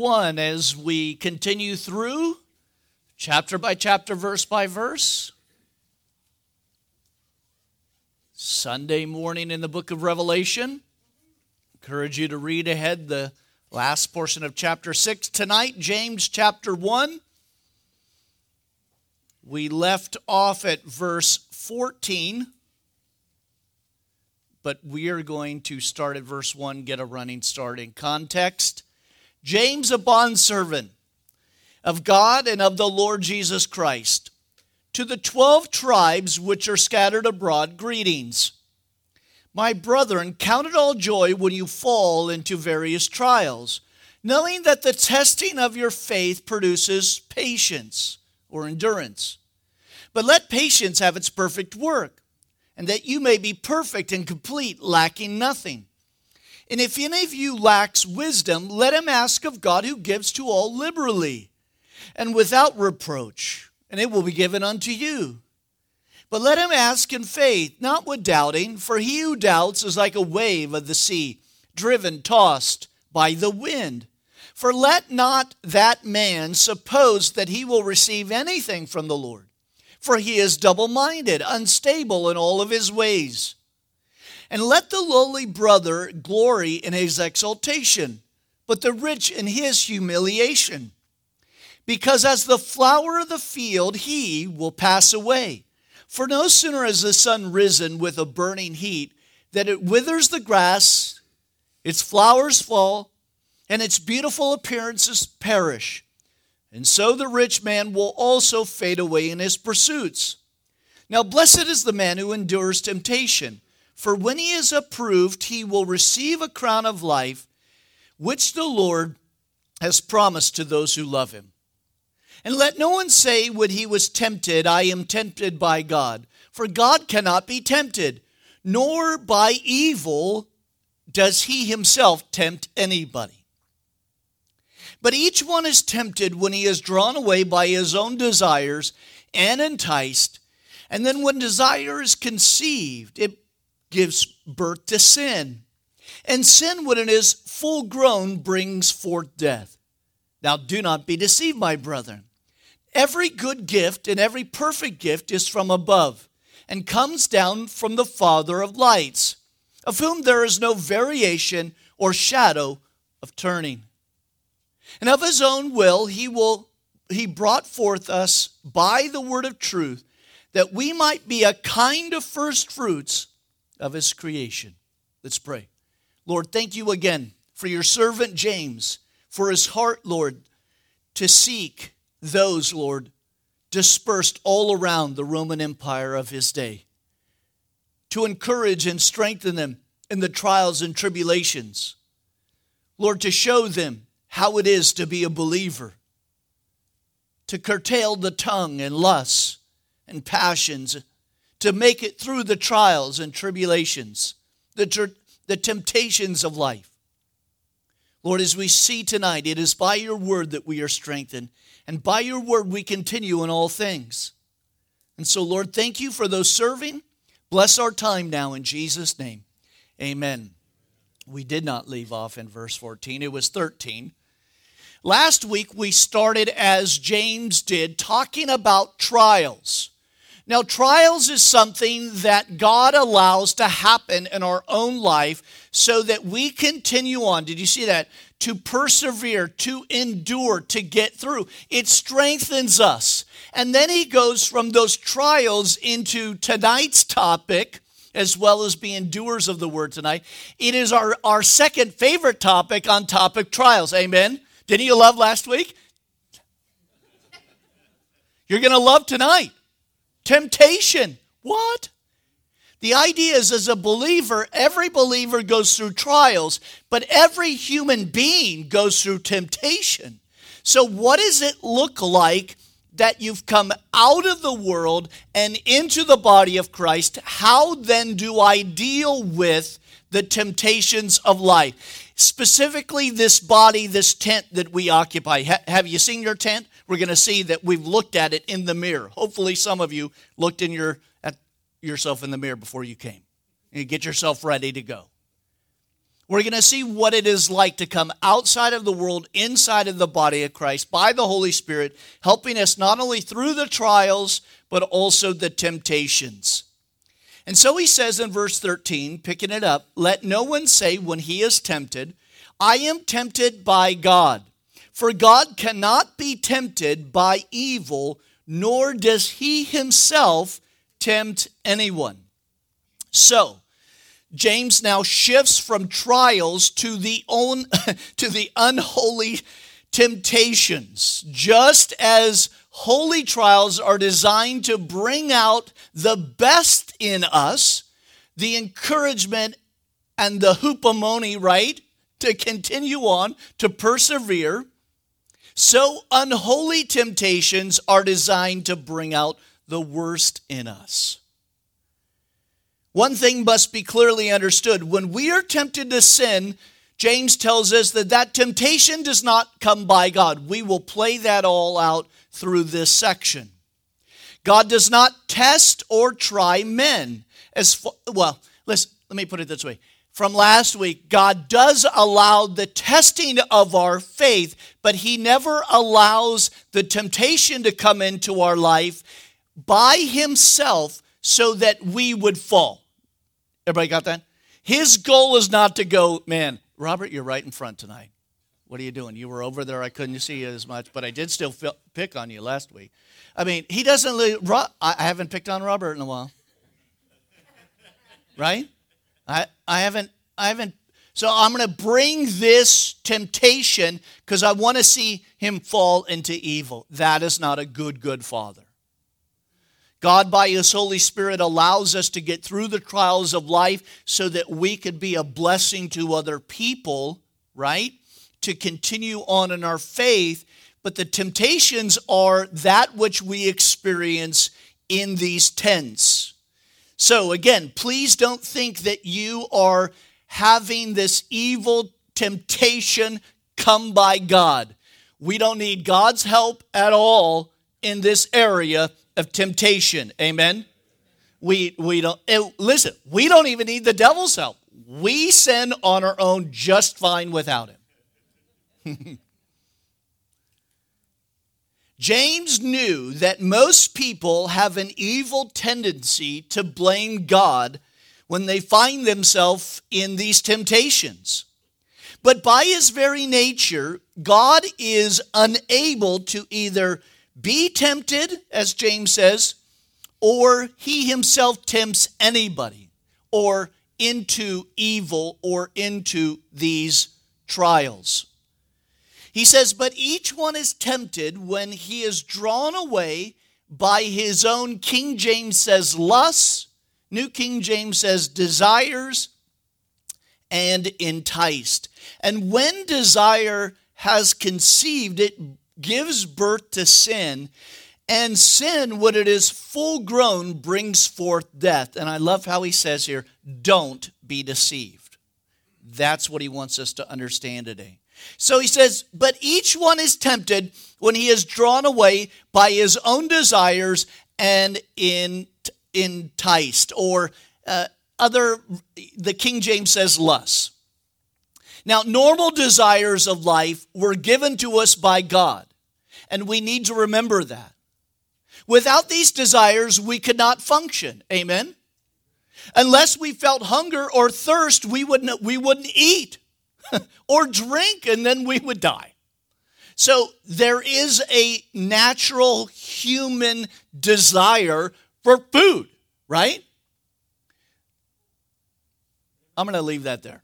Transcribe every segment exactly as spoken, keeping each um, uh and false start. one as we continue through chapter by chapter, verse by verse. Sunday morning in the book of Revelation. Encourage you to read ahead the last portion of chapter six. Tonight, James chapter one. We left off at verse fourteen, but we are going to start at verse one, get a running start in context. James, a bondservant of God and of the Lord Jesus Christ, to the twelve tribes which are scattered abroad, greetings. My brethren, count it all joy when you fall into various trials, knowing that the testing of your faith produces patience or endurance. But let patience have its perfect work, and that you may be perfect and complete, lacking nothing. And if any of you lacks wisdom, let him ask of God, who gives to all liberally and without reproach, and it will be given unto you. But let him ask in faith, not with doubting, for he who doubts is like a wave of the sea, driven, tossed by the wind. For let not that man suppose that he will receive anything from the Lord, for he is double-minded, unstable in all of his ways. And let the lowly brother glory in his exaltation, but the rich in his humiliation. Because as the flower of the field, he will pass away. For no sooner is the sun risen with a burning heat than it withers the grass, its flowers fall, and its beautiful appearances perish. And so the rich man will also fade away in his pursuits. Now blessed is the man who endures temptation, for when he is approved, he will receive a crown of life, which the Lord has promised to those who love him. And let no one say when he was tempted, I am tempted by God. For God cannot be tempted, nor by evil does he himself tempt anybody. But each one is tempted when he is drawn away by his own desires and enticed. And then when desire is conceived, it gives birth to sin. And sin, when it is full grown, brings forth death. Now do not be deceived, my brethren. Every good gift and every perfect gift is from above and comes down from the Father of lights, of whom there is no variation or shadow of turning. And of his own will he will he brought forth us by the word of truth, that we might be a kind of first fruits of his creation. Let's pray. Lord, thank you again for your servant James, for his heart, Lord, to seek those, Lord, dispersed all around the Roman Empire of his day, to encourage and strengthen them in the trials and tribulations. Lord, to show them how it is to be a believer, to curtail the tongue and lusts and passions, to make it through the trials and tribulations, the, ter- the temptations of life. Lord, as we see tonight, it is by your word that we are strengthened, and by your word we continue in all things. And so, Lord, thank you for those serving. Bless our time now in Jesus' name. Amen. We did not leave off in verse fourteen. It was thirteen. Last week we started, as James did, talking about trials. Now, trials is something that God allows to happen in our own life so that we continue on. Did you see that? To persevere, to endure, to get through. It strengthens us. And then he goes from those trials into tonight's topic, as well as be doers of the word tonight. It is our, our second favorite topic on topic trials. Amen? Didn't you love last week? You're going to love tonight. Temptation. What? The idea is, as a believer, every believer goes through trials, but every human being goes through temptation. So what does it look like that you've come out of the world and into the body of Christ? How then do I deal with the temptations of life? Specifically, this body, this tent that we occupy. Ha- have you seen your tent? We're going to see that we've looked at it in the mirror. Hopefully, some of you looked in your at yourself in the mirror before you came. You get yourself ready to go. We're going to see what it is like to come outside of the world, inside of the body of Christ, by the Holy Spirit, helping us not only through the trials, but also the temptations. And so he says in verse thirteen, picking it up, "Let no one say when he is tempted, I am tempted by God. For God cannot be tempted by evil, nor does he himself tempt anyone." So, James now shifts from trials to the own, to the unholy temptations. Just as holy trials are designed to bring out the best in us, the encouragement and the hupomone, right? To continue on, to persevere. So unholy temptations are designed to bring out the worst in us. One thing must be clearly understood. When we are tempted to sin, James tells us that that temptation does not come by God. We will play that all out through this section. God does not test or try men. As far, well, listen, let me put it this way. From last week, God does allow the testing of our faith, but he never allows the temptation to come into our life by himself so that we would fall. Everybody got that? His goal is not to go, man, Robert, you're right in front tonight. What are you doing? You were over there. I couldn't see you as much, but I did still pick on you last week. I mean, he doesn't, li- Ro- I haven't picked on Robert in a while. Right? I, I haven't, I haven't, so I'm going to bring this temptation because I want to see him fall into evil. That is not a good, good father. God, by his Holy Spirit, allows us to get through the trials of life so that we could be a blessing to other people, right? To continue on in our faith. But the temptations are that which we experience in these tents. So again, please don't think that you are having this evil temptation come by God. We don't need God's help at all in this area of temptation. Amen? We we don't listen, we don't even need the devil's help. We sin on our own just fine without him. James knew that most people have an evil tendency to blame God when they find themselves in these temptations. But by his very nature, God is unable to either be tempted, as James says, or he himself tempts anybody or into evil or into these trials. He says, but each one is tempted when he is drawn away by his own, King James says, lusts, New King James says, desires, and enticed. And when desire has conceived, it gives birth to sin. And sin, when it is full grown, brings forth death. And I love how he says here, don't be deceived. That's what he wants us to understand today. So he says, but each one is tempted when he is drawn away by his own desires and enticed, or uh, other, the King James says lust. Now, normal desires of life were given to us by God, and we need to remember that. Without these desires, we could not function. Amen? Unless we felt hunger or thirst, we wouldn't, we wouldn't eat. Or drink, and then we would die. So there is a natural human desire for food, right? I'm going to leave that there.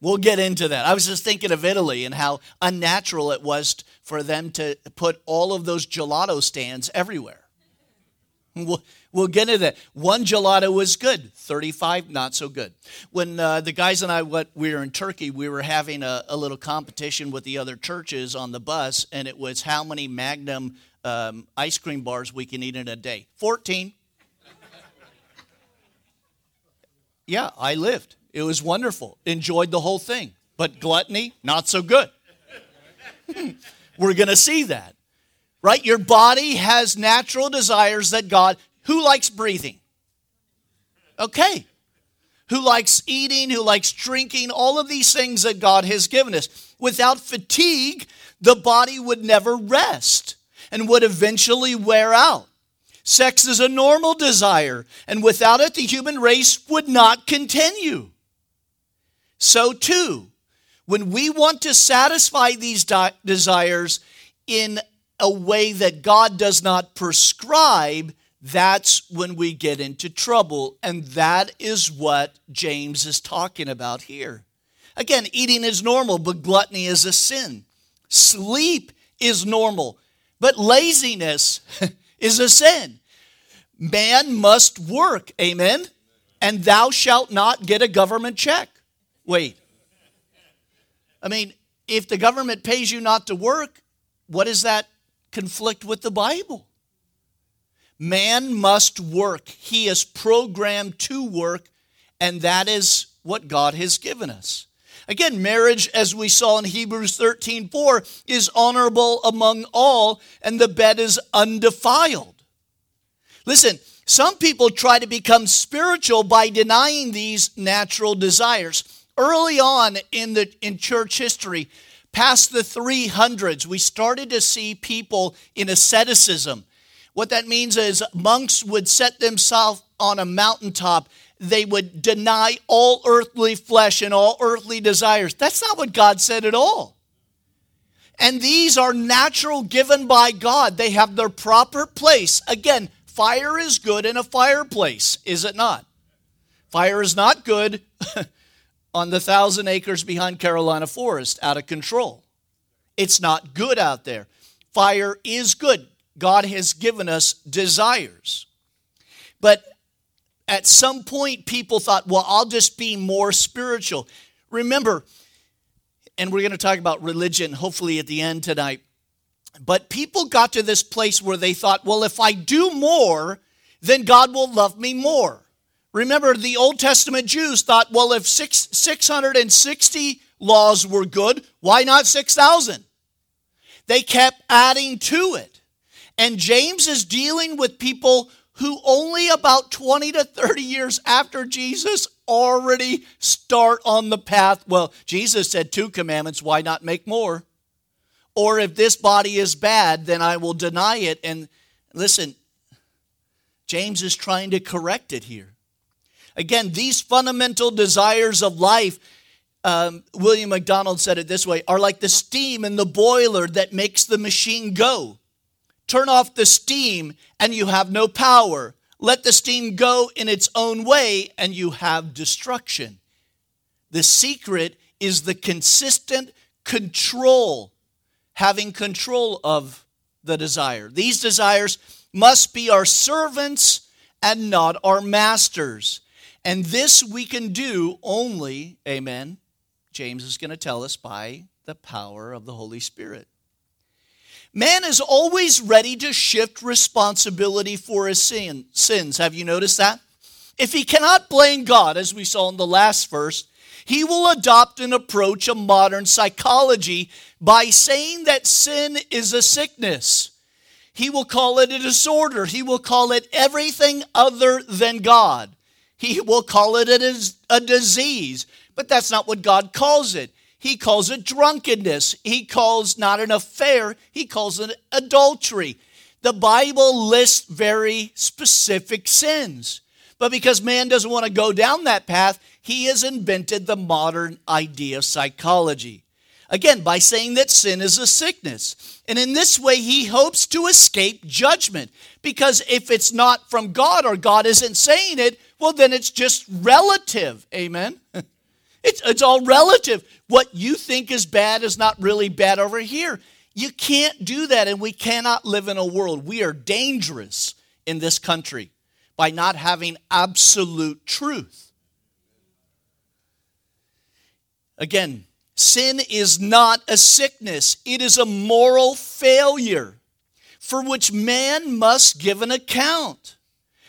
We'll get into that. I was just thinking of Italy and how unnatural it was for them to put all of those gelato stands everywhere. We'll, we'll get into that. One gelato was good, thirty-five not so good. When uh, the guys and I, went, we were in Turkey, we were having a, a little competition with the other churches on the bus, and it was how many Magnum um, ice cream bars we can eat in a day. fourteen Yeah, I lived. It was wonderful. Enjoyed the whole thing. But gluttony, not so good. We're going to see that. Right? Your body has natural desires that God, who likes breathing? Okay. who likes eating, who likes drinking, all of these things that God has given us. Without fatigue, the body would never rest and would eventually wear out. Sex is a normal desire, and without it, the human race would not continue. So too, when we want to satisfy these di- desires in a way that God does not prescribe, that's when we get into trouble, and that is what James is talking about here. Again, eating is normal, but gluttony is a sin. Sleep is normal, but laziness is a sin. Man must work, amen, and thou shalt not get a government check. Wait. I mean, if the government pays you not to work, what does that conflict with the Bible? Man must work. He is programmed to work, and that is what God has given us. Again, marriage, as we saw in Hebrews thirteen four, is honorable among all, and the bed is undefiled. Listen, some people try to become spiritual by denying these natural desires. Early on in the in church history, past the three hundreds, we started to see people in asceticism. What that means is monks would set themselves on a mountaintop. They would deny all earthly flesh and all earthly desires. That's not what God said at all. And these are natural, given by God. They have their proper place. Again, fire is good in a fireplace, is it not? Fire is not good on the thousand acres behind Carolina Forest, out of control. It's not good out there. Fire is good. God has given us desires. But at some point, people thought, well, I'll just be more spiritual. Remember, and we're going to talk about religion hopefully at the end tonight, but people got to this place where they thought, well, if I do more, then God will love me more. Remember, the Old Testament Jews thought, well, if six, six hundred sixty laws were good, why not six thousand? They kept adding to it. And James is dealing with people who only about twenty to thirty years after Jesus already start on the path. Well, Jesus said two commandments, why not make more? Or if this body is bad, then I will deny it. And listen, James is trying to correct it here. Again, these fundamental desires of life, um, William MacDonald said it this way, are like the steam in the boiler that makes the machine go. Turn off the steam and you have no power. Let the steam go in its own way and you have destruction. The secret is the consistent control, having control of the desire. These desires must be our servants and not our masters. And this we can do only, amen, James is going to tell us, by the power of the Holy Spirit. Man is always ready to shift responsibility for his sin, sins. Have you noticed that? If he cannot blame God, as we saw in the last verse, he will adopt an approach of modern psychology by saying that sin is a sickness. He will call it a disorder. He will call it everything other than God. He will call it a, a disease, but that's not what God calls it. He calls it drunkenness. He calls not an affair. He calls it adultery. The Bible lists very specific sins. But because man doesn't want to go down that path, he has invented the modern idea of psychology. Again, by saying that sin is a sickness. And in this way, he hopes to escape judgment. Because if it's not from God, or God isn't saying it, well, then it's just relative. Amen? It's, it's all relative. What you think is bad is not really bad over here. You can't do that, and we cannot live in a world. We are dangerous in this country by not having absolute truth. Again, sin is not a sickness. It is a moral failure for which man must give an account.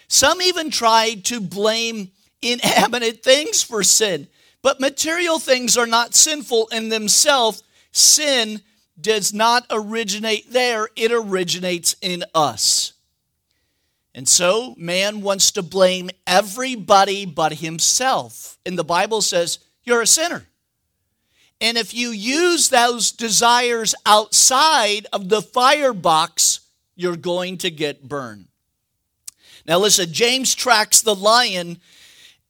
Some even try to blame inanimate things for sin. But material things are not sinful in themselves. Sin does not originate there. It originates in us. And so man wants to blame everybody but himself. And the Bible says, you're a sinner. And if you use those desires outside of the firebox, you're going to get burned. Now listen, James tracks the lion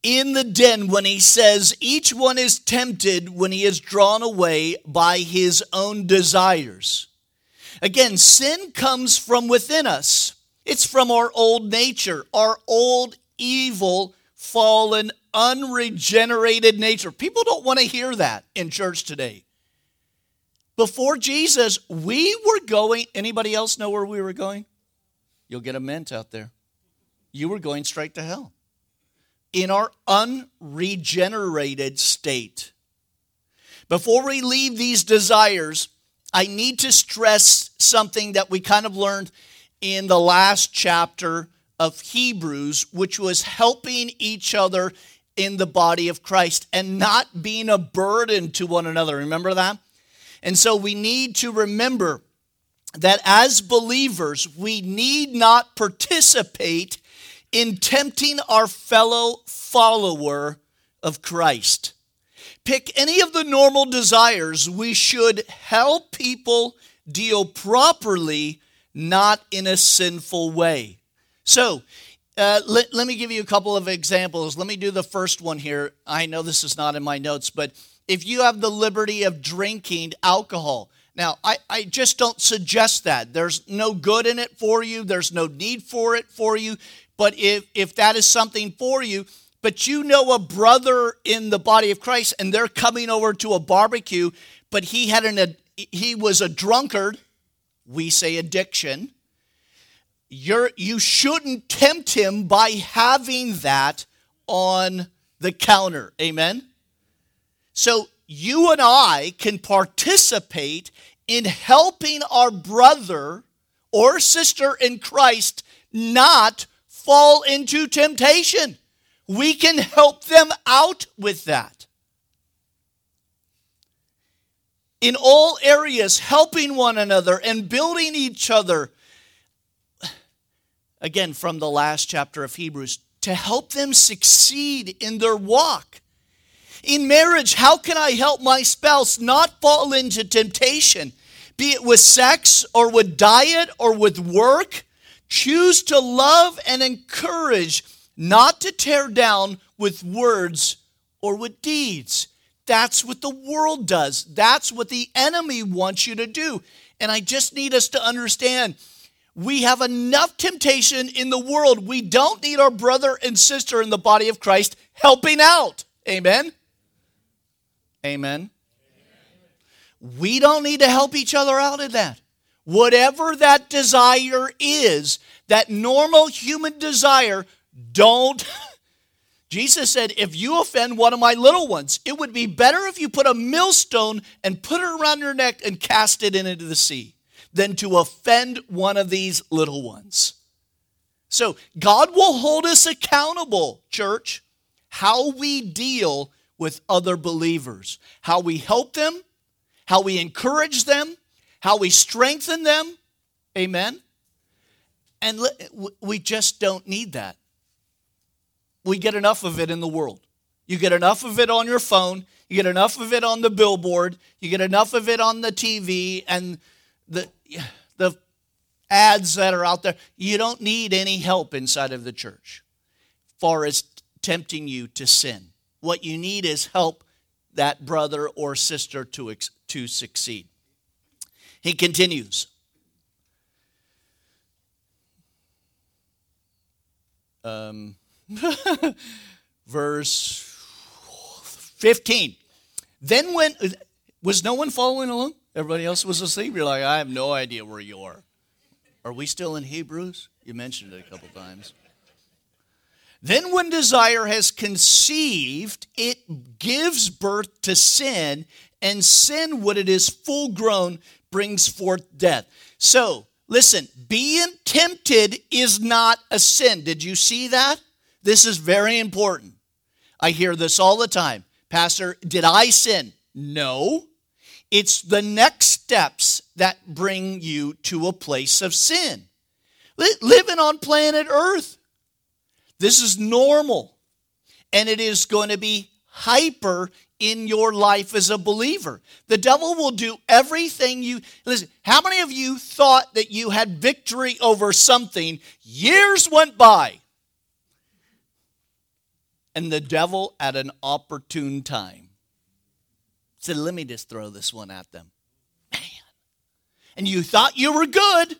in the den when he says, each one is tempted when he is drawn away by his own desires. Again, sin comes from within us. It's from our old nature, our old evil, fallen, unregenerated nature. People don't want to hear that in church today. Before Jesus, we were going, anybody else know where we were going? You'll get a mint out there. You were going straight to hell in our unregenerated state. Before we leave these desires, I need to stress something that we kind of learned in the last chapter of Hebrews, which was helping each other in the body of Christ and not being a burden to one another. Remember that? And so we need to remember that as believers, we need not participate in tempting our fellow follower of Christ. Pick any of the normal desires. We should help people deal properly, not in a sinful way. So, uh, let, let me give you a couple of examples. Let me do the first one here. I know this is not in my notes, but if you have the liberty of drinking alcohol. Now, I, I just don't suggest that. There's no good in it for you. There's no need for it for you. But if, if that is something for you, but you know a brother in the body of Christ and they're coming over to a barbecue, but he had an a, he was a drunkard, we say addiction, you're, you shouldn't tempt him by having that on the counter. Amen? So you and I can participate in helping our brother or sister in Christ not fall into temptation. We can help them out with that. In all areas, helping one another and building each other. Again, from the last chapter of Hebrews, to help them succeed in their walk. In marriage, how can I help my spouse not fall into temptation? Be it with sex or with diet or with work. Choose to love and encourage, not to tear down with words or with deeds. That's what the world does. That's what the enemy wants you to do. And I just need us to understand, we have enough temptation in the world. We don't need our brother and sister in the body of Christ helping out. Amen? Amen? Amen. We don't need to help each other out in that. Whatever that desire is, that normal human desire, don't. Jesus said, if you offend one of my little ones, it would be better if you put a millstone and put it around your neck and cast it into the sea than to offend one of these little ones. So God will hold us accountable, church, how we deal with other believers, how we help them, how we encourage them, how we strengthen them, amen? And we just don't need that. We get enough of it in the world. You get enough of it on your phone. You get enough of it on the billboard. You get enough of it on the T V and the, the ads that are out there. You don't need any help inside of the church as far as tempting you to sin. What you need is help that brother or sister to, to succeed. He continues. Um, verse fifteen. Then when, was no one following along? Everybody else was asleep. You're like, I have no idea where you are. Are we still in Hebrews? You mentioned it a couple times. Then when desire has conceived, it gives birth to sin, and sin, when it is full grown, brings forth death. So, listen, being tempted is not a sin. Did you see that? This is very important. I hear this all the time. Pastor, did I sin? No. It's the next steps that bring you to a place of sin. living on planet Earth. This is normal, and it is going to be hyper in your life as a believer. The devil will do everything you... Listen, how many of you thought that you had victory over something? Years went by, and the devil at an opportune time said, let me just throw this one at them. Man. And you thought you were good.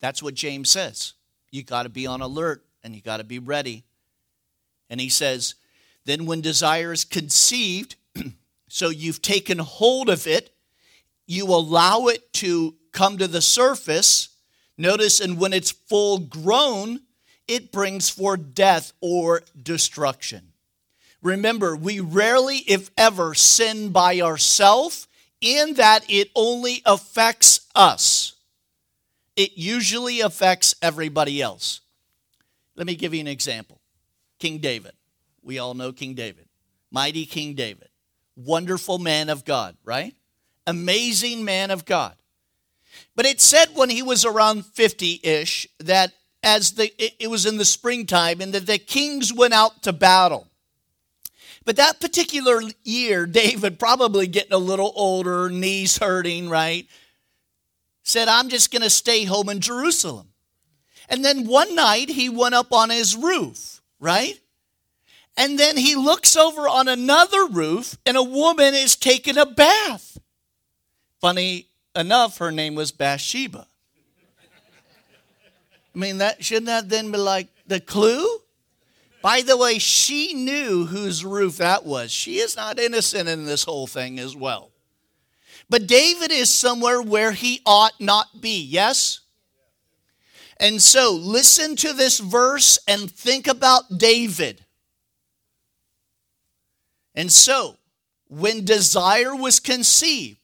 That's what James says. You got to be on alert and you got to be ready. And he says, then when desire is conceived, so you've taken hold of it, you allow it to come to the surface. Notice, and when it's full grown, it brings forth death or destruction. Remember, we rarely, if ever, sin by ourselves in that it only affects us. It usually affects everybody else. Let me give you an example. King David. We all know King David. Mighty King David. Wonderful man of God, right? Amazing man of God. But it said when he was around fifty-ish that as the it was in the springtime and that the kings went out to battle. But that particular year, David, probably getting a little older, knees hurting, right, said, I'm just going to stay home in Jerusalem. And then one night he went up on his roof, right? And then he looks over on another roof and a woman is taking a bath. Funny enough, her name was Bathsheba. I mean, that shouldn't that then be like the clue? By the way, she knew whose roof that was. She is not innocent in this whole thing as well. But David is somewhere where he ought not be, yes? And so listen to this verse and think about David. And so, when desire was conceived,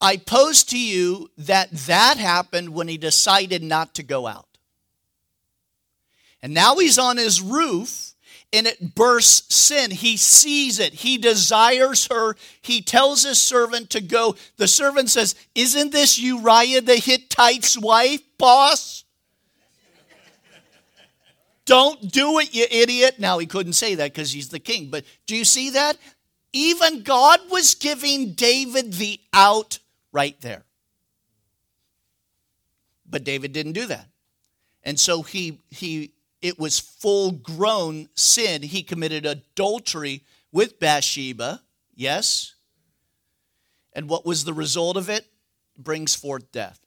I pose to you that that happened when he decided not to go out. And now he's on his roof and it bursts sin. He sees it. He desires her. He tells his servant to go. The servant says, isn't this Uriah the Hittite's wife, boss? Don't do it, you idiot. Now, he couldn't say that because he's the king. But do you see that? Even God was giving David the out right there. But David didn't do that. And so he he it was full grown sin. He committed adultery with Bathsheba, yes? And what was the result of it? It brings forth death.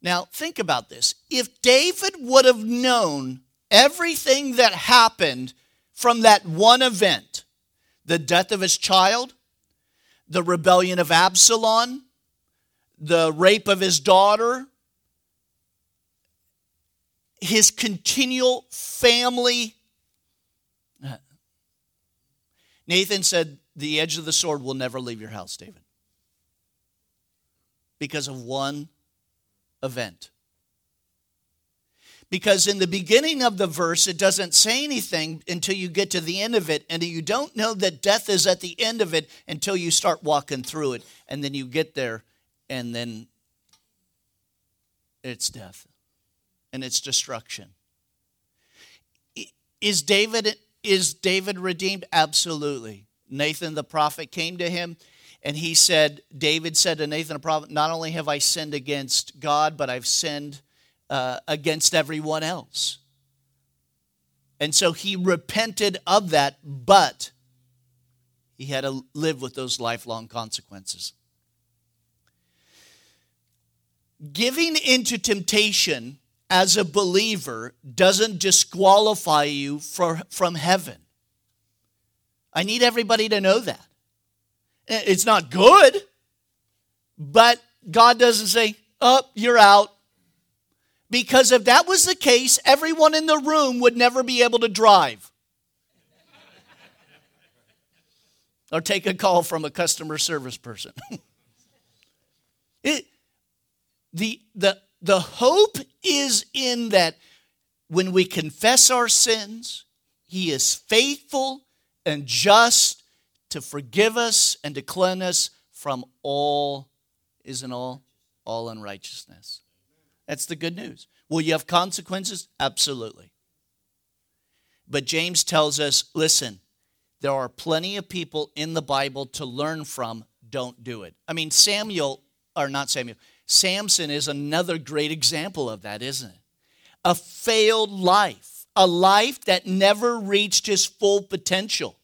Now, think about this. If David would have known everything that happened from that one event, the death of his child, the rebellion of Absalom, the rape of his daughter, his continual family. Nathan said, the edge of the sword will never leave your house, David. Because of one event. Because in the beginning of the verse, it doesn't say anything until you get to the end of it. And you don't know that death is at the end of it until you start walking through it. And then you get there, and then it's death. And it's destruction. Is David, is David redeemed? Absolutely. Nathan the prophet came to him. And he said, David said to Nathan the prophet, not only have I sinned against God, but I've sinned Uh, against everyone else. And so he repented of that, but he had to live with those lifelong consequences. Giving into temptation as a believer doesn't disqualify you for, from heaven. I need everybody to know that. It's not good, but God doesn't say, oh, you're out. Because if that was the case, everyone in the room would never be able to drive. Or take a call from a customer service person. it, the, the, the hope is in that when we confess our sins, he is faithful and just to forgive us and to cleanse us from all, isn't all, all unrighteousness. That's the good news. Will you have consequences? Absolutely. But James tells us, listen, there are plenty of people in the Bible to learn from. Don't do it. I mean, Samuel, or not Samuel, Samson is another great example of that, isn't it? A failed life, a life that never reached his full potential.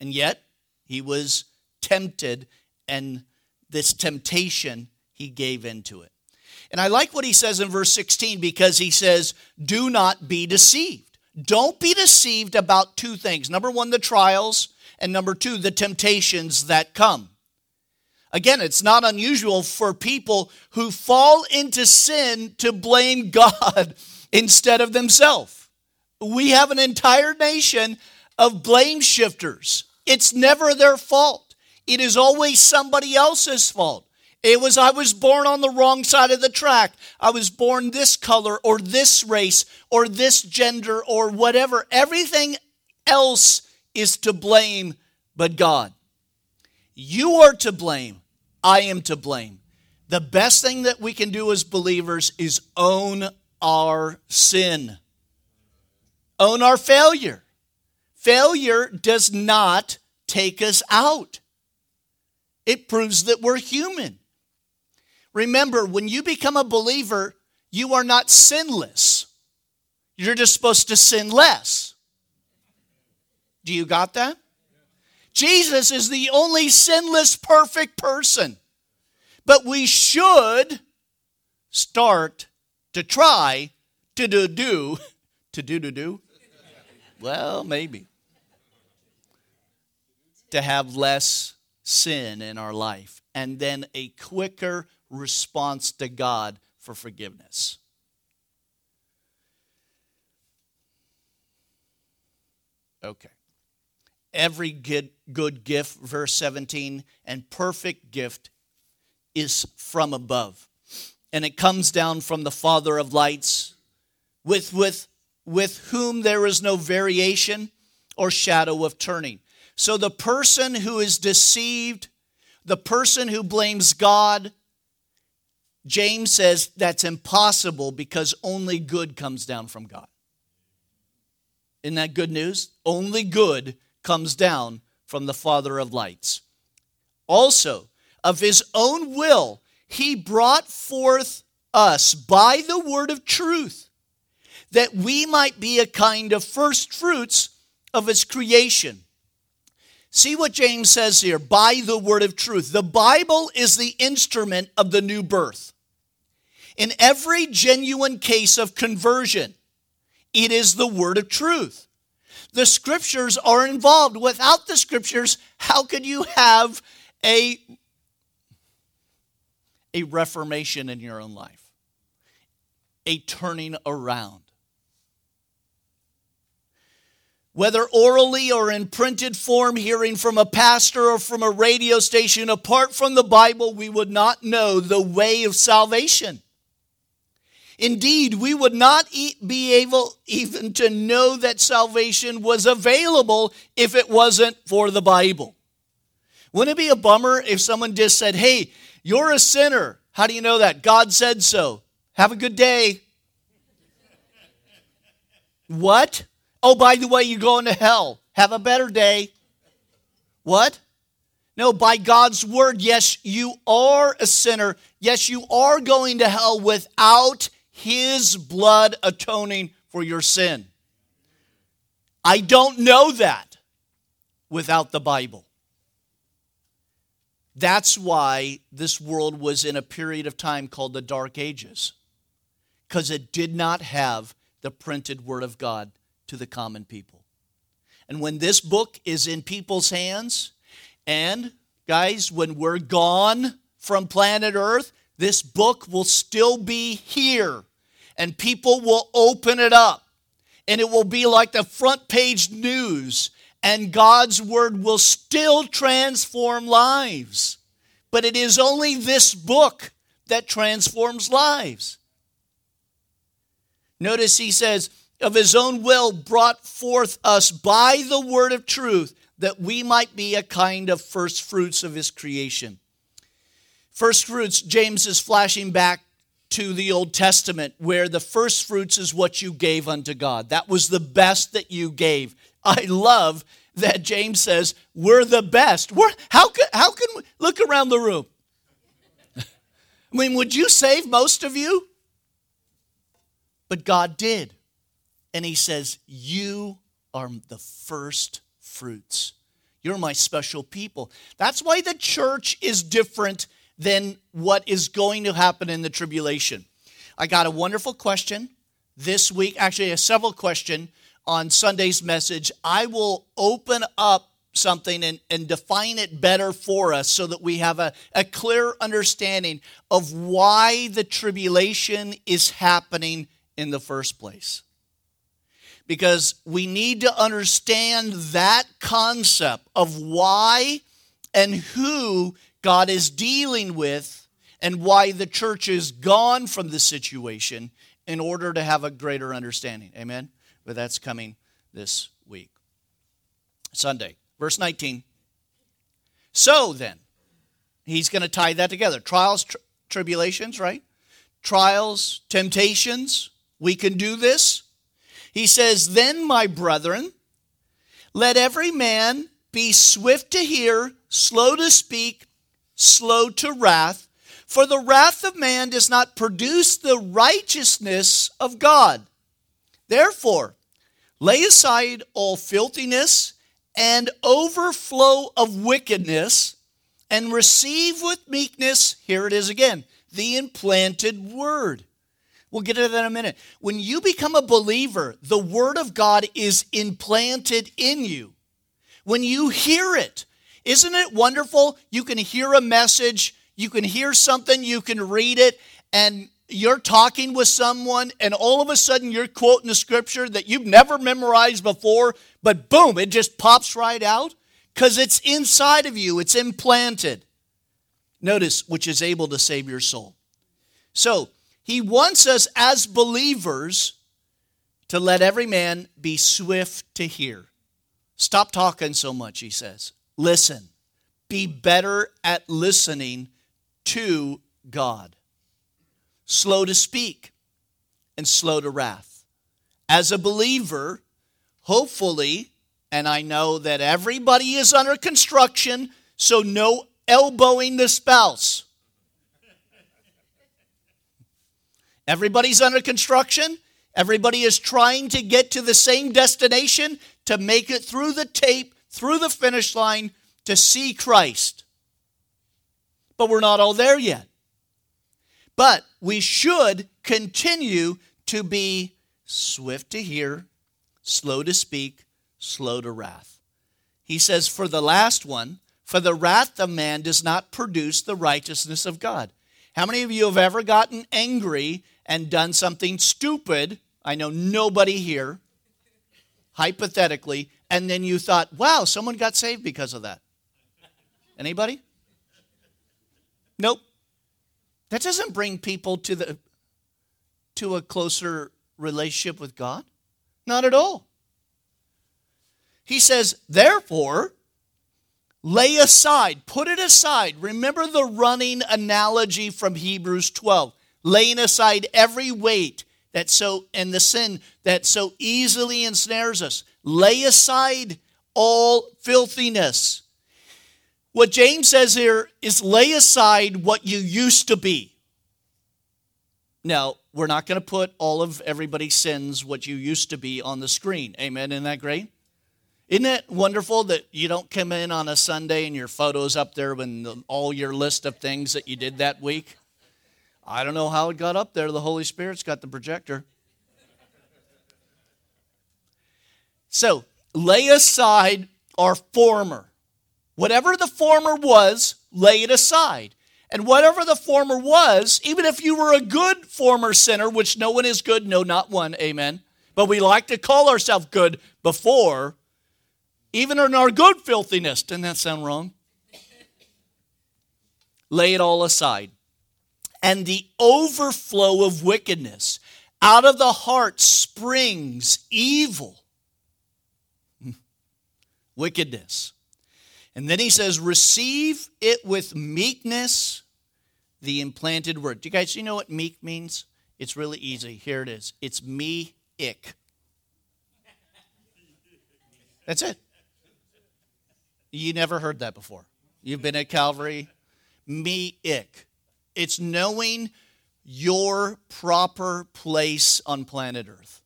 And yet, he was tempted, and this temptation, he gave into it. And I like what he says in verse sixteen, because he says, do not be deceived. Don't be deceived about two things. Number one, the trials, and number two, the temptations that come. Again, it's not unusual for people who fall into sin to blame God instead of themselves. We have an entire nation of blame shifters. It's never their fault. It is always somebody else's fault. It was, I was born on the wrong side of the track. I was born this color or this race or this gender or whatever. Everything else is to blame but God. You are to blame. I am to blame. The best thing that we can do as believers is own our sin. Own our failure. Failure does not take us out. It proves that we're human. Remember, when you become a believer, you are not sinless. You're just supposed to sin less. Do you got that? Jesus is the only sinless, perfect person. But we should start to try to do, do, to do, to do, well, maybe, to have less sin in our life, and then a quicker response to God for forgiveness. Okay. Every good, good gift, verse seventeen, and perfect gift is from above. And it comes down from the Father of lights, with, with, with whom there is no variation or shadow of turning. So the person who is deceived, the person who blames God, James says that's impossible because only good comes down from God. Isn't that good news? Only good comes down from the Father of lights. Also, of his own will, he brought forth us by the word of truth, that we might be a kind of first fruits of his creation. See what James says here, by the word of truth. The Bible is the instrument of the new birth. In every genuine case of conversion, it is the word of truth. The scriptures are involved. Without the scriptures, how could you have a, a reformation in your own life? A turning around. Whether orally or in printed form, hearing from a pastor or from a radio station, apart from the Bible, we would not know the way of salvation. Indeed, we would not be able even to know that salvation was available if it wasn't for the Bible. Wouldn't it be a bummer if someone just said, hey, you're a sinner. How do you know that? God said so. Have a good day. What? Oh, by the way, you're going to hell. Have a better day. What? No, by God's word, yes, you are a sinner. Yes, you are going to hell without his blood atoning for your sin. I don't know that without the Bible. That's why this world was in a period of time called the Dark Ages, because it did not have the printed word of God to the common people. And when this book is in people's hands, and guys, when we're gone from planet Earth, this book will still be here, and people will open it up, and it will be like the front page news, and God's word will still transform lives. But it is only this book that transforms lives. Notice he says, of his own will brought forth us by the word of truth, that we might be a kind of first fruits of his creation. First fruits, James is flashing back to the Old Testament, where the first fruits is what you gave unto God. That was the best that you gave. I love that James says, we're the best. We're, how, can, how can we? Look around the room. I mean, would you save most of you? But God did. And he says, you are the first fruits. You're my special people. That's why the church is different than what is going to happen in the tribulation. I got a wonderful question this week. Actually, a several question on Sunday's message. I will open up something and, and define it better for us so that we have a, a clear understanding of why the tribulation is happening in the first place. Because we need to understand that concept of why and who God is dealing with and why the church is gone from the situation in order to have a greater understanding. Amen? But that's coming this week. Sunday, verse nineteen. So then, he's going to tie that together. Trials, tri- tribulations, right? Trials, temptations. We can do this. He says, then, my brethren, let every man be swift to hear, slow to speak, slow to wrath, for the wrath of man does not produce the righteousness of God. Therefore, lay aside all filthiness and overflow of wickedness, and receive with meekness, here it is again, the implanted word. We'll get to that in a minute. When you become a believer, the word of God is implanted in you. When you hear it, isn't it wonderful? You can hear a message, you can hear something, you can read it, and you're talking with someone, and all of a sudden you're quoting a scripture that you've never memorized before, but boom, it just pops right out because it's inside of you. It's implanted. Notice, which is able to save your soul. So he wants us as believers to let every man be swift to hear. Stop talking so much, he says. Listen. Be better at listening to God. Slow to speak and slow to wrath. As a believer, hopefully, and I know that everybody is under construction, so no elbowing the spouse. Everybody's under construction. Everybody is trying to get to the same destination, to make it through the tape, through the finish line, to see Christ. But we're not all there yet. But we should continue to be swift to hear, slow to speak, slow to wrath. He says, for the last one, for the wrath of man does not produce the righteousness of God. How many of you have ever gotten angry and done something stupid? I know nobody here, hypothetically, and then you thought, wow, someone got saved because of that. Anybody? Nope. That doesn't bring people to the to a closer relationship with God. Not at all. He says, therefore, lay aside, put it aside. Remember the running analogy from Hebrews twelve. Laying aside every weight that so and the sin that so easily ensnares us. Lay aside all filthiness. What James says here is lay aside what you used to be. Now, we're not going to put all of everybody's sins, what you used to be, on the screen. Amen? Isn't that great? Isn't that wonderful that you don't come in on a Sunday and your photo's up there with all your list of things that you did that week? I don't know how it got up there. The Holy Spirit's got the projector. So, lay aside our former. Whatever the former was, lay it aside. And whatever the former was, even if you were a good former sinner, which no one is good, no, not one, amen. But we like to call ourselves good before, even in our good filthiness. Didn't that sound wrong? Lay it all aside. And the overflow of wickedness. Out of the heart springs evil. Wickedness. And then he says, receive it with meekness the implanted word. Do you guys you know what meek means? It's really easy. Here it is. It's me ick. That's it. You never heard that before. You've been at Calvary. Me ick. It's knowing your proper place on planet Earth.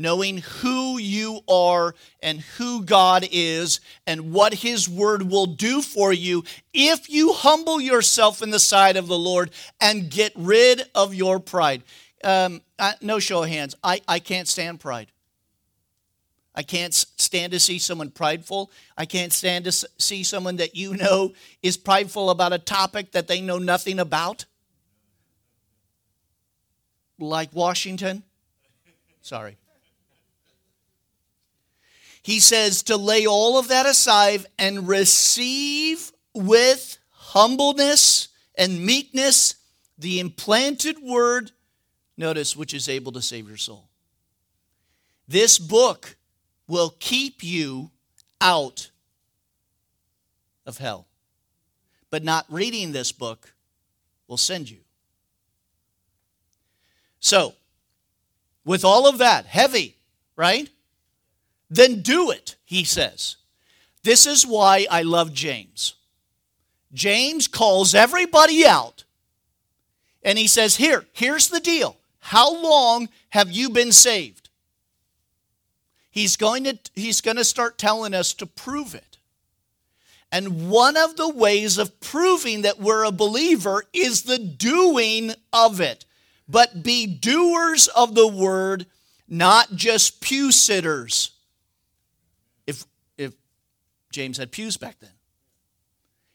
Knowing who you are and who God is and what his word will do for you if you humble yourself in the sight of the Lord and get rid of your pride. Um, I, no show of hands. I, I can't stand pride. I can't stand to see someone prideful. I can't stand to see someone that you know is prideful about a topic that they know nothing about. Like Washington. Sorry. He says to lay all of that aside and receive with humbleness and meekness the implanted word, notice, which is able to save your soul. This book will keep you out of hell. But not reading this book will send you. So, with all of that, heavy, right? Then do it, he says. This is why I love James. James calls everybody out. And he says, here, here's the deal. How long have you been saved? He's going to, he's going to start telling us to prove it. And one of the ways of proving that we're a believer is the doing of it. But be doers of the word, not just pew sitters. If, if James had pews back then.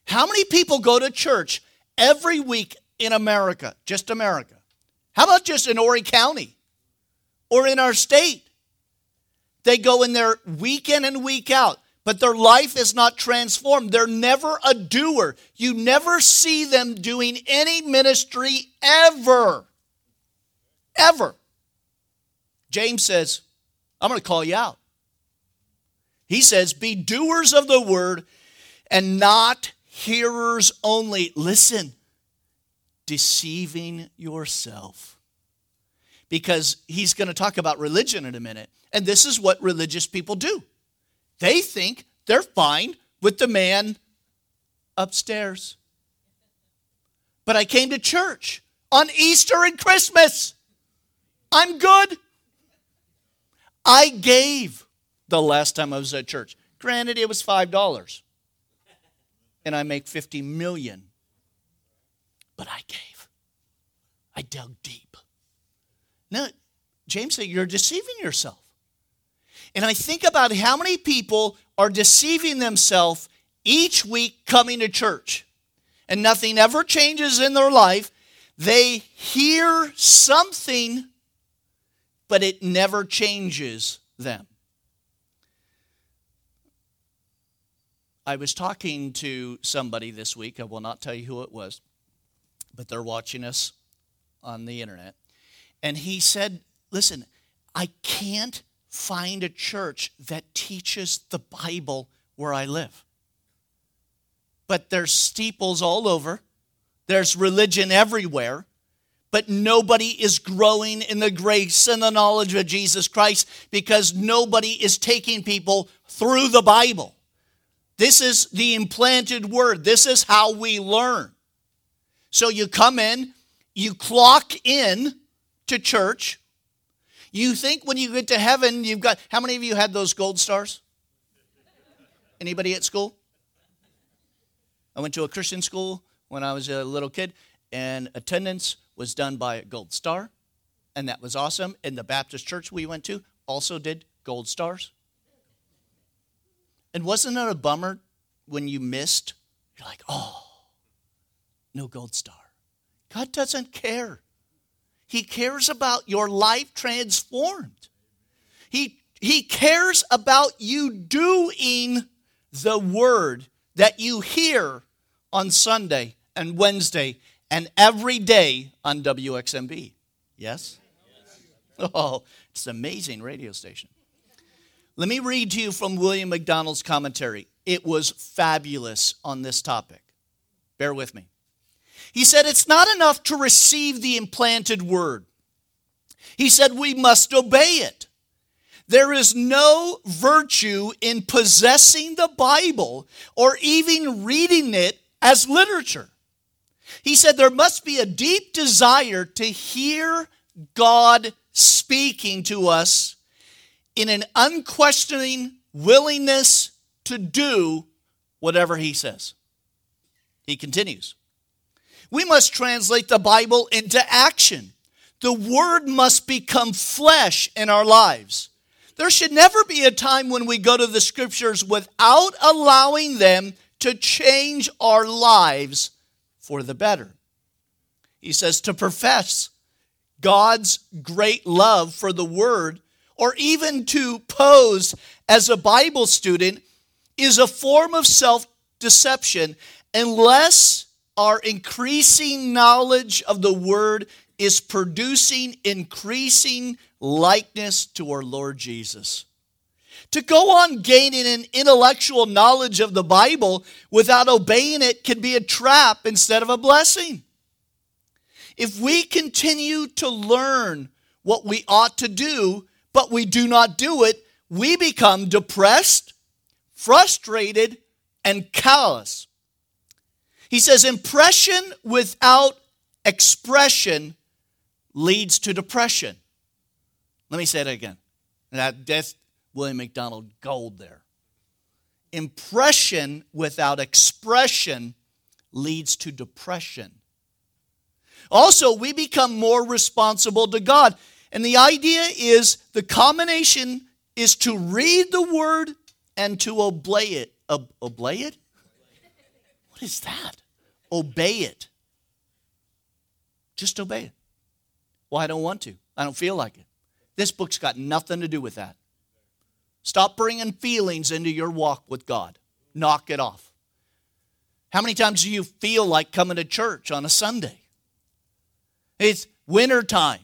How many people go to church every week in America? Just America. How about just in Horry County or in our state? They go in there week in and week out, but their life is not transformed. They're never a doer. You never see them doing any ministry ever. Ever. James says, I'm going to call you out. He says, be doers of the word and not hearers only. Listen, deceiving yourself. Because he's going to talk about religion in a minute. And this is what religious people do. They think they're fine with the man upstairs. But I came to church on Easter and Christmas. I'm good. I gave the last time I was at church. Granted, it was five dollars. And I make fifty million dollars. But I gave. I dug deep. No, James said, you're deceiving yourself. And I think about how many people are deceiving themselves each week coming to church. And nothing ever changes in their life. They hear something, but it never changes them. I was talking to somebody this week. I will not tell you who it was, but they're watching us on the internet. And he said, listen, I can't find a church that teaches the Bible where I live. But there's steeples all over. There's religion everywhere. But nobody is growing in the grace and the knowledge of Jesus Christ because nobody is taking people through the Bible. This is the implanted word. This is how we learn. So you come in, you clock in to church. You think when you get to heaven, you've got, how many of you had those gold stars? Anybody at school? I went to a Christian school when I was a little kid, and attendance was done by a gold star, and that was awesome. And the Baptist church we went to also did gold stars. And wasn't that a bummer when you missed? You're like, oh, no gold star. God doesn't care. He cares about your life transformed. He, he cares about you doing the word that you hear on Sunday and Wednesday and every day on W X M B. Yes? Oh, it's an amazing radio station. Let me read to you from William McDonald's commentary. It was fabulous on this topic. Bear with me. He said it's not enough to receive the implanted word. He said we must obey it. There is no virtue in possessing the Bible or even reading it as literature. He said there must be a deep desire to hear God speaking to us in an unquestioning willingness to do whatever he says. He continues, we must translate the Bible into action. The word must become flesh in our lives. There should never be a time when we go to the scriptures without allowing them to change our lives for the better. He says to profess God's great love for the word, or even to pose as a Bible student, is a form of self-deception unless our increasing knowledge of the word is producing increasing likeness to our Lord Jesus. To go on gaining an intellectual knowledge of the Bible without obeying it can be a trap instead of a blessing. If we continue to learn what we ought to do, but we do not do it, we become depressed, frustrated, and callous. He says, impression without expression leads to depression. Let me say that again. That, that's William McDonald Gold there. Impression without expression leads to depression. Also, we become more responsible to God. And the idea is the combination is to read the word and to obey it. Ob- obey it? What is that? Obey it. Just obey it. Well, I don't want to. I don't feel like it. This book's got nothing to do with that. Stop bringing feelings into your walk with God. Knock it off. How many times do you feel like coming to church on a Sunday? It's wintertime.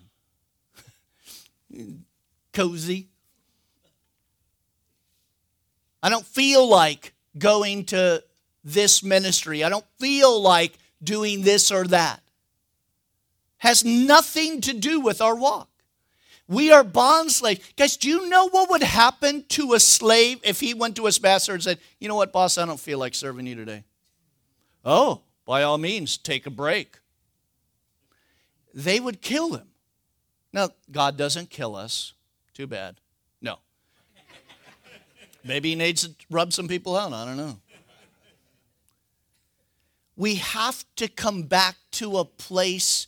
Cozy. I don't feel like going to this ministry. I don't feel like doing this or that. Has nothing to do with our walk. We are bond slaves. Guys, do you know what would happen to a slave if he went to his master and said, you know what, boss, I don't feel like serving you today? Oh, by all means, take a break. They would kill him. Now, God doesn't kill us. Too bad. No. Maybe he needs to rub some people out. I don't know. We have to come back to a place,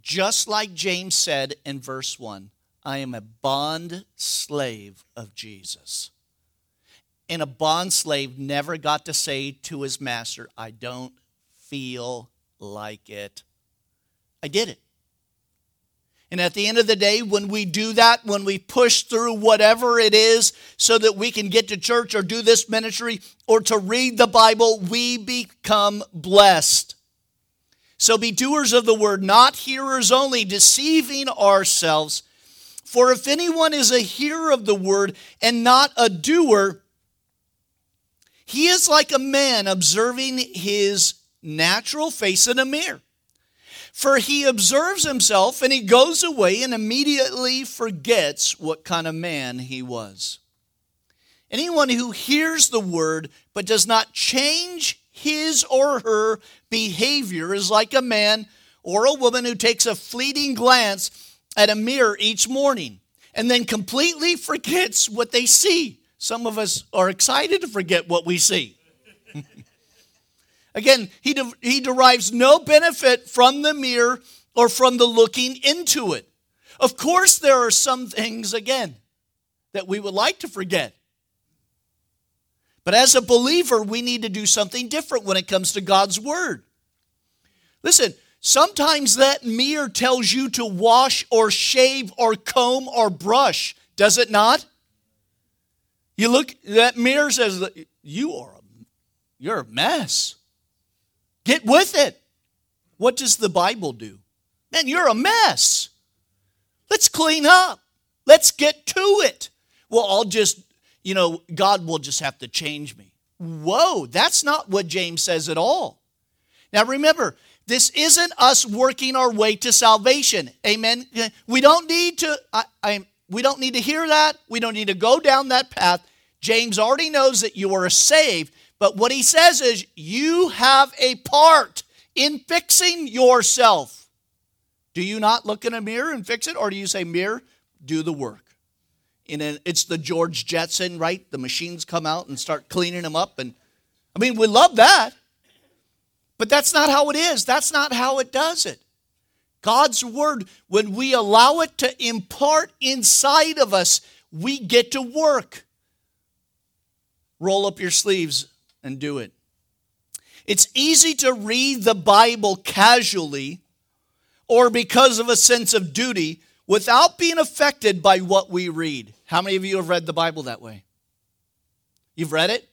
just like James said in verse one, I am a bond slave of Jesus. And a bond slave never got to say to his master, I don't feel like it. I did it. And at the end of the day, when we do that, when we push through whatever it is so that we can get to church or do this ministry or to read the Bible, we become blessed. So be doers of the word, not hearers only, deceiving ourselves. For if anyone is a hearer of the word and not a doer, he is like a man observing his natural face in a mirror. For he observes himself and he goes away and immediately forgets what kind of man he was. Anyone who hears the word but does not change his or her behavior is like a man or a woman who takes a fleeting glance at a mirror each morning and then completely forgets what they see. Some of us are excited to forget what we see. Again, he de- he derives no benefit from the mirror or from the looking into it. Of course, there are some things, again, that we would like to forget. But as a believer, we need to do something different when it comes to God's word. Listen, sometimes that mirror tells you to wash or shave or comb or brush, does it not? You look, that mirror says, you are a, you're a mess. Get with it. What does the Bible do? Man, you're a mess. Let's clean up. Let's get to it. Well, I'll just, you know, God will just have to change me. Whoa, that's not what James says at all. Now remember, this isn't us working our way to salvation. Amen. We don't need to. I, I, we don't need to hear that. We don't need to go down that path. James already knows that you are saved. But what he says is, you have a part in fixing yourself. Do you not look in a mirror and fix it, or do you say, "Mirror, do the work"? And it's the George Jetson, right? The machines come out and start cleaning them up, and I mean, we love that. But that's not how it is. That's not how it does it. God's word, when we allow it to impart inside of us, we get to work. Roll up your sleeves and do it. It's easy to read the Bible casually or because of a sense of duty without being affected by what we read. How many of you have read the Bible that way? You've read it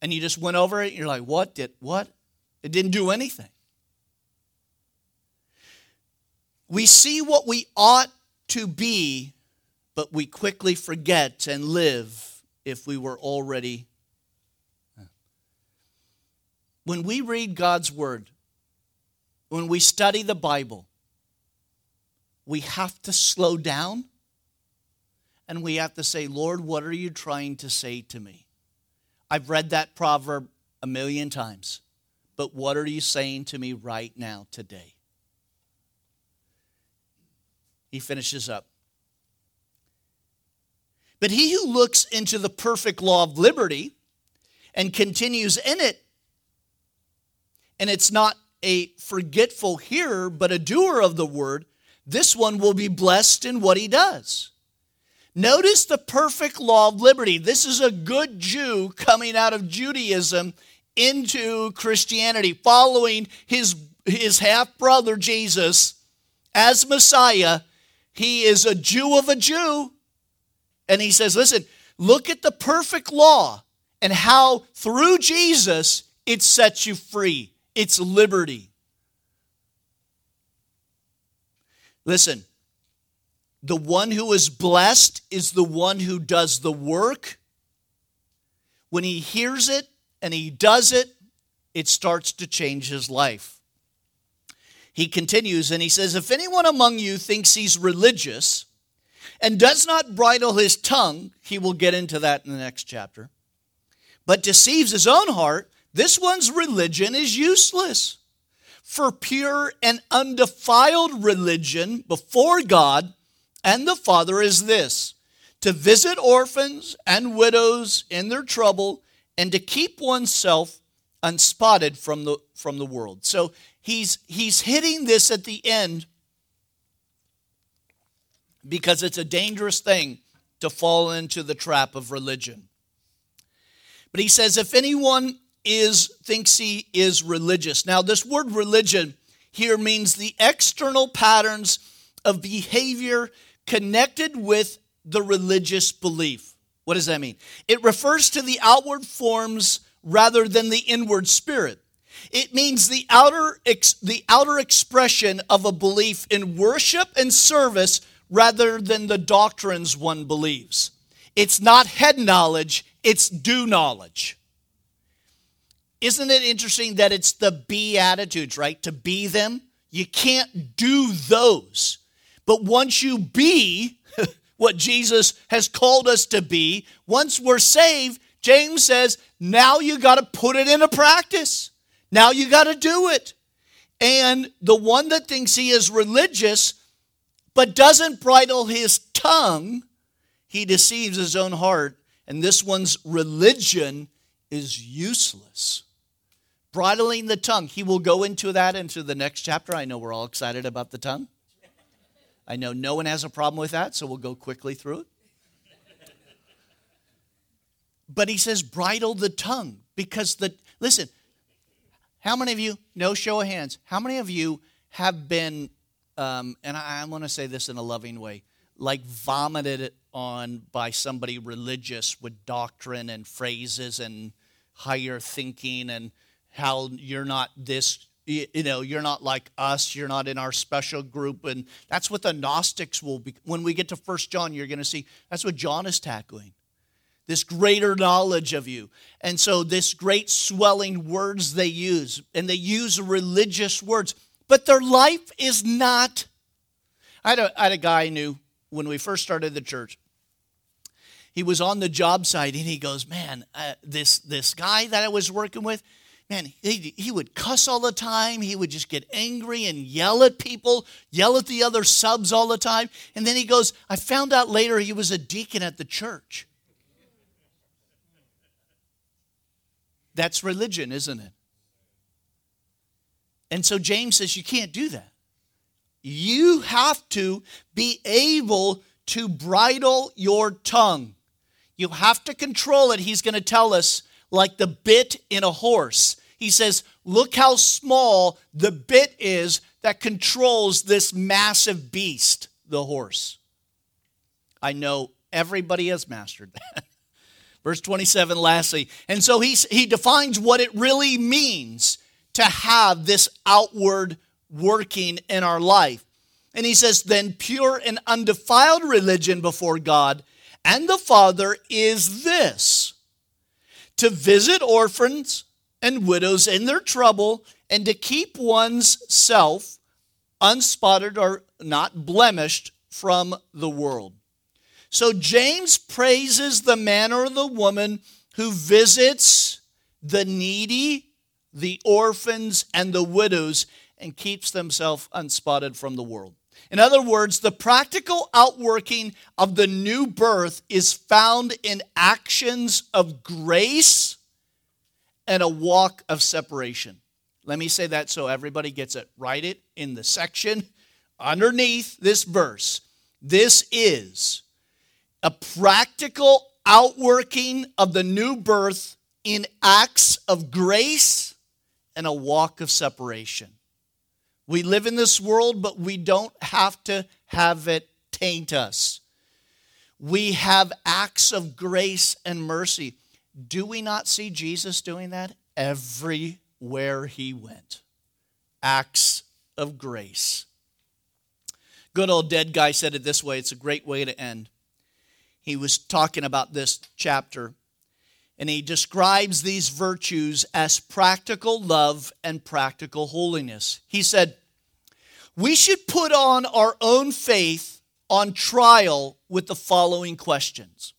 and you just went over it and you're like, what did, what? It didn't do anything. We see what we ought to be, but we quickly forget and live if we were already. When we read God's word, when we study the Bible, we have to slow down and we have to say, Lord, what are you trying to say to me? I've read that proverb a million times. But what are you saying to me right now, today? He finishes up. But he who looks into the perfect law of liberty and continues in it, and it's not a forgetful hearer, but a doer of the word, this one will be blessed in what he does. Notice the perfect law of liberty. This is a good Jew coming out of Judaism into Christianity, following his his half-brother Jesus as Messiah. He is a Jew of a Jew. And he says, listen, look at the perfect law and how through Jesus it sets you free. It's liberty. Listen, the one who is blessed is the one who does the work. When he hears it, and he does it, it starts to change his life. He continues and he says, if anyone among you thinks he's religious and does not bridle his tongue, he will get into that in the next chapter, but deceives his own heart, this one's religion is useless. For pure and undefiled religion before God and the Father is this, to visit orphans and widows in their trouble and to keep oneself unspotted from the from the world. So he's he's hitting this at the end because it's a dangerous thing to fall into the trap of religion. But he says, if anyone is thinks he is religious. Now, this word religion here means the external patterns of behavior connected with the religious belief. What does that mean? It refers to the outward forms rather than the inward spirit. It means the outer ex- the outer expression of a belief in worship and service rather than the doctrines one believes. It's not head knowledge, it's do knowledge. Isn't it interesting that it's the Beatitudes, right? To be them, you can't do those. But once you be what Jesus has called us to be, once we're saved, James says, now you got to put it into practice. Now you got to do it. And the one that thinks he is religious but doesn't bridle his tongue, he deceives his own heart, and this one's religion is useless. Bridling the tongue. He will go into that into the next chapter. I know we're all excited about the tongue. I know no one has a problem with that, so we'll go quickly through it. But he says, bridle the tongue. Because the, listen, how many of you, no show of hands, how many of you have been, um, and I, I want to say this in a loving way, like vomited on by somebody religious with doctrine and phrases and higher thinking and how you're not this, you know, you're not like us, you're not in our special group. And that's what the Gnostics will be. When we get to First John, you're going to see that's what John is tackling. this greater knowledge of you. And so this great swelling words they use, and they use religious words, but their life is not. I had a, I had a guy I knew when we first started the church. He was on the job site, and he goes, man, uh, this this guy that I was working with, man, he, he would cuss all the time. He would just get angry and yell at people, yell at the other subs all the time. And then he goes, I found out later he was a deacon at the church. That's religion, isn't it? And so James says you can't do that. You have to be able to bridle your tongue. You have to control it. He's going to tell us, like the bit in a horse. He says, look how small the bit is that controls this massive beast, the horse. I know everybody has mastered that. Verse twenty-seven, lastly. And so he, he defines what it really means to have this outward working in our life. And he says, then pure and undefiled religion before God and the Father is this: to visit orphans and widows in their trouble, and to keep one's self unspotted or not blemished from the world. So James praises the man or the woman who visits the needy, the orphans, and the widows, and keeps themselves unspotted from the world. In other words, the practical outworking of the new birth is found in actions of grace and a walk of separation. Let me say that so everybody gets it. Write it in the section underneath this verse. This is a practical outworking of the new birth in acts of grace and a walk of separation. We live in this world, but we don't have to have it taint us. We have acts of grace and mercy. Do we not see Jesus doing that everywhere he went? Acts of grace. Good old dead guy said it this way. It's a great way to end. He was talking about this chapter, and he describes these virtues as practical love and practical holiness. He said, we should put on our own faith on trial with the following questions.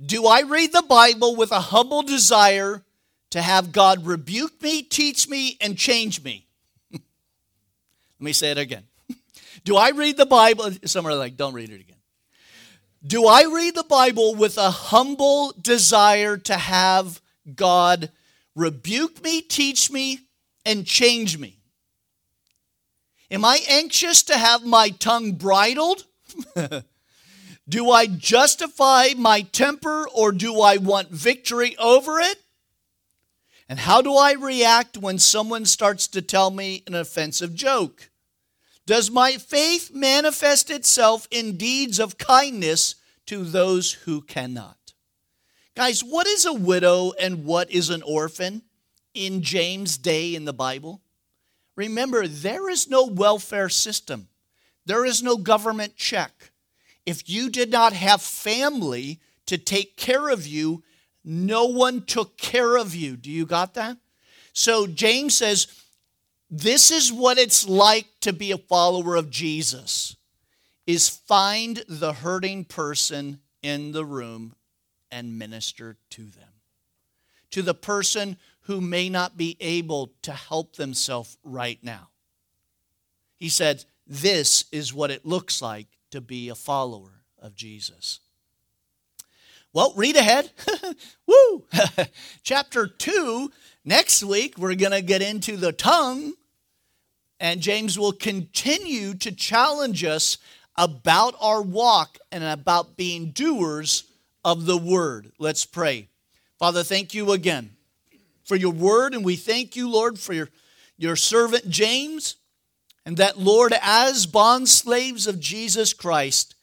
Do I read the Bible with a humble desire to have God rebuke me, teach me, and change me? Let me say it again. Do I read the Bible? Some are like, don't read it again. Do I read the Bible with a humble desire to have God rebuke me, teach me, and change me? Am I anxious to have my tongue bridled? Do I justify my temper, or do I want victory over it? And how do I react when someone starts to tell me an offensive joke? Does my faith manifest itself in deeds of kindness to those who cannot? Guys, what is a widow and what is an orphan in James' day in the Bible? Remember, there is no welfare system. There is no government check. If you did not have family to take care of you, no one took care of you. Do you got that? So James says, this is what it's like to be a follower of Jesus, is find the hurting person in the room and minister to them. To the person who may not be able to help themselves right now. He said, this is what it looks like to be a follower of Jesus. Well, read ahead. Woo! Chapter two, next week, we're going to get into the tongue, and James will continue to challenge us about our walk and about being doers of the word. Let's pray. Father, thank you again for your word, and we thank you, Lord, for your, your servant James, and that, Lord, as bondslaves of Jesus Christ,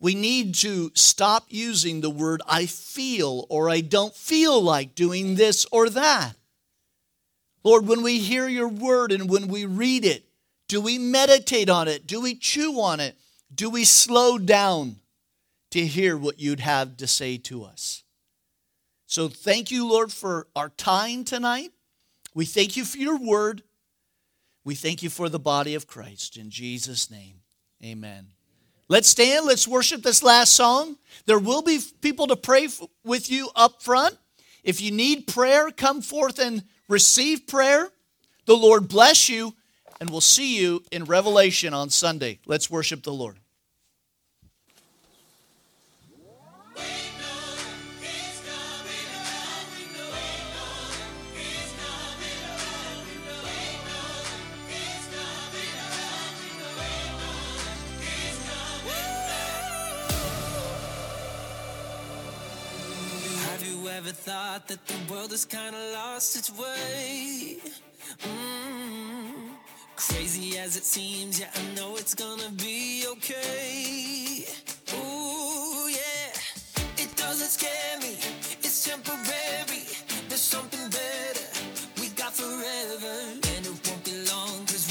we need to stop using the word I feel or I don't feel like doing this or that. Lord, when we hear your word and when we read it, do we meditate on it? Do we chew on it? Do we slow down to hear what you'd have to say to us. So thank you, Lord, for our time tonight. We thank you for your word. We thank you for the body of Christ. In Jesus' name, amen. Let's stand. Let's worship this last song. There will be people to pray with you up front. If you need prayer, come forth and receive prayer. The Lord bless you, and we'll see you in Revelation on Sunday. Let's worship the Lord. Ever thought that the world has kind of lost its way? Mm-hmm. Crazy as it seems, yeah, I know it's gonna be okay.